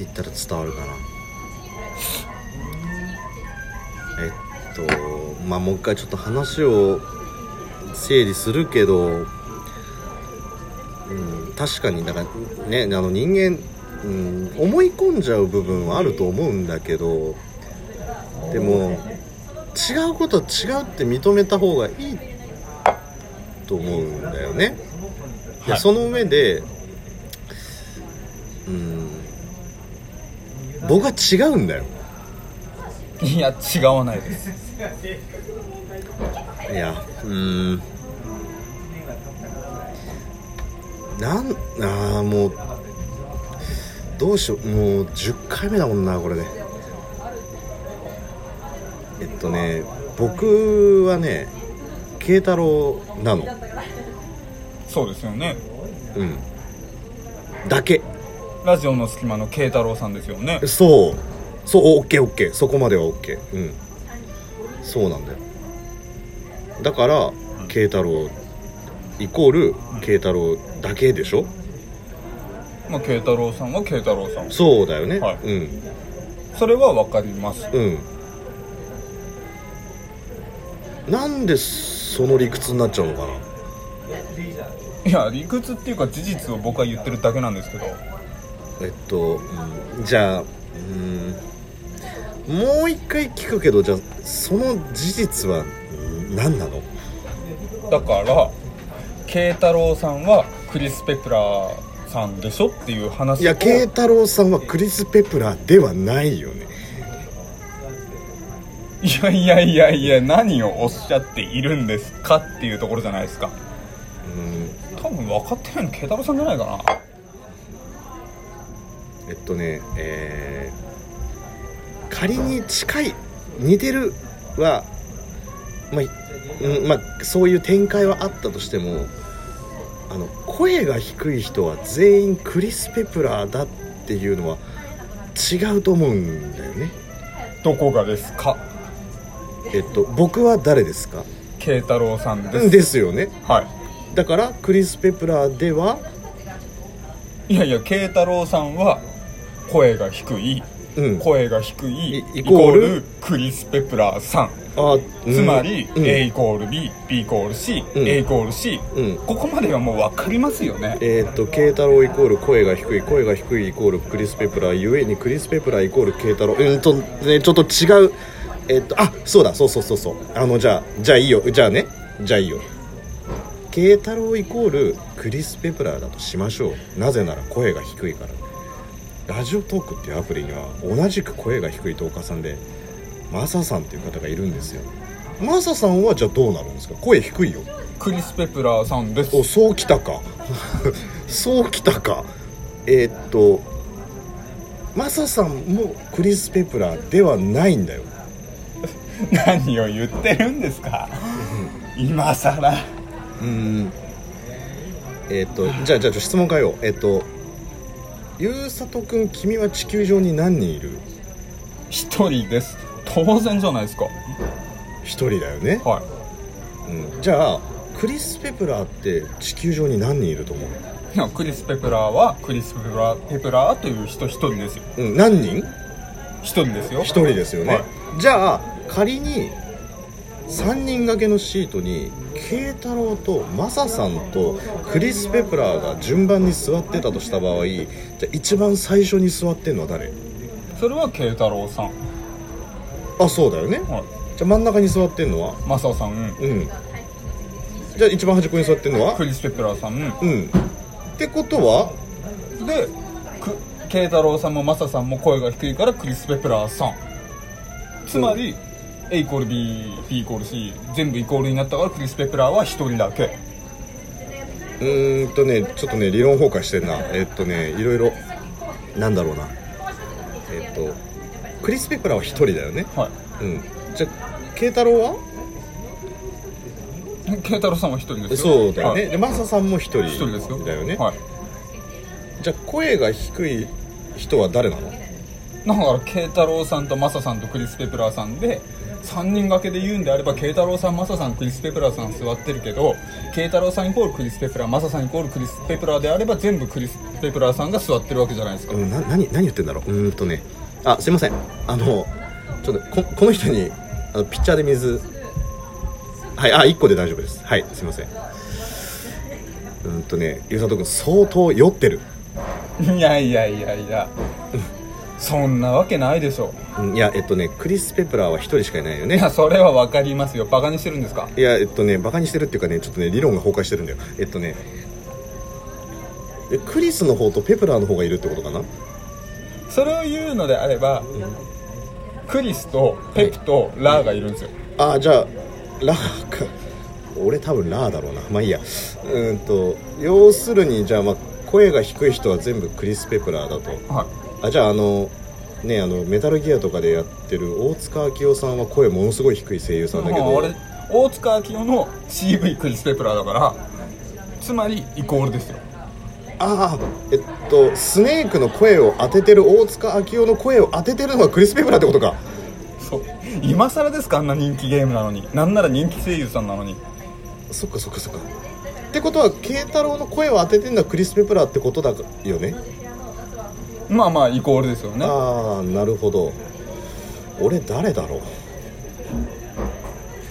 って言ったら伝わるかな。まあもう一回ちょっと話を整理するけど、確かにだからね、人間、思い込んじゃう部分はあると思うんだけど、でも違うことは違うって認めた方がいいと思うんだよね。はい、その上で、僕は違うんだよ。いや違わないです。いやもうどうしよう、もう10回目だもんなこれね。僕はね慶太郎なの。そうですよね。だけラジオの隙間の慶太郎さんですよね。そう、OK そこまでは OK。 そうなんだよ。だから慶太郎イコール慶太郎だけでしょ。まあ慶太郎さんは慶太郎さん。そうだよね。はい、それはわかります。なんでその理屈になっちゃうのかな。いや理屈っていうか事実を僕は言ってるだけなんですけど。じゃあもう一回聞くけど、じゃあその事実は何なの？だから慶太郎さんはクリス・ペプラーさんでしょっていう話を。いや慶太郎さんはクリス・ペプラーではないよね。いや何をおっしゃっているんですかっていうところじゃないですか。多分分かってないの慶太郎さんじゃないかな。仮に近い似てるは、そういう展開はあったとしても、声が低い人は全員クリス・ペプラーだっていうのは違うと思うんだよね。どこがですか？僕は誰ですか？慶太郎さんです。ですよね。はい。だからクリス・ペプラーでは、慶太郎さんは声が低い、イコールクリス・ペプラーさん。つまり A イコール B、B イコール C、A イコール C、ここまではもう分かりますよね。慶太郎イコール声が低い、声が低いイコールクリス・ペプラー、ゆえにクリス・ペプラーイコール慶太郎。ちょっと違う。そうだ。じゃあいいよ。慶太郎イコールクリス・ペプラーだとしましょう。なぜなら声が低いから。ラジオトークっていうアプリには同じく声が低いトーカーさんでマサさんっていう方がいるんですよ。マサさんはじゃあどうなるんですか？声低いよ。クリス・ペプラーさんです。そうきたか。マサさんもクリス・ペプラーではないんだよ。何を言ってるんですか？今さら。じゃあ質問変えよう。ゆうさとくん、君は地球上に何人いる？一人です。当然じゃないですか。一人だよね。はい。じゃあクリス・ペプラーって地球上に何人いると思う？いや、クリス・ペプラーはクリス・ペプラーという人一人ですよ。何人？一人ですよ。一人ですよね。はい、じゃあ仮に3人掛けのシートに慶太郎とマサさんとクリス・ペプラーが順番に座ってたとした場合、じゃあ一番最初に座ってんのは誰？それは慶太郎さん。そうだよね。はい、じゃあ真ん中に座ってんのはマサさん。じゃあ一番端っこに座ってんのはクリス・ペプラーさん。ってことはで慶太郎さんもマサさんも声が低いからクリス・ペプラーさん。つまり、A イコール B、B イコール C 全部イコールになったからクリス・ペプラーは一人だけ。ちょっとね理論崩壊してんな。いろいろなんだろうな。クリス・ペプラーは一人だよね。はい。じゃあ慶太郎は？慶太郎さんは一人ですよ。そうだよね。はい、でマサさんも一人。一人ですよ。だよね。はい。じゃあ声が低い人は誰なの？だから慶太郎さんとマサさんとクリス・ペプラーさんで、3人掛けで言うんであれば、慶太郎さん、マサさん、クリス・ペプラーさん座ってるけど、慶太郎さんイコールクリス・ペプラー、マサさんイコールクリス・ペプラーであれば、全部クリス・ペプラーさんが座ってるわけじゃないですか。うん、何言ってんだろう。あ、すいません。ちょっとこの人にピッチャーで水、はい、あ、1個で大丈夫です。はい、すいません。ゆうさとくん相当酔ってる。いやそんなわけないでしょ。いや、クリス・ペプラーは1人しかいないよね。いや、それはわかりますよ。バカにしてるんですか。いや、バカにしてるっていうかね、ちょっとね、理論が崩壊してるんだよ。クリスの方とペプラーの方がいるってことかな。それを言うのであれば、クリスとペプとラーがいるんですよ。はい、あ、じゃあラーか。俺多分ラーだろうな。まあいいや。要するに、じゃあ、まあ、声が低い人は全部クリス・ペプラーだと。はい。あ、じゃあメタルギアとかでやってる大塚明夫さんは声ものすごい低い声優さんだけど、もう俺大塚明夫の CV クリス・ペプラーだから、つまりイコールですよ。ああ、スネークの声を当ててる、大塚明夫の声を当ててるのがクリス・ペプラーってことか。そう、今更ですか。あんな人気ゲームなのに、なんなら人気声優さんなのに。そっかってことは、慶太郎の声を当ててるのはクリス・ペプラーってことだよね。まあイコールですよね。ああ、なるほど。俺誰だろう。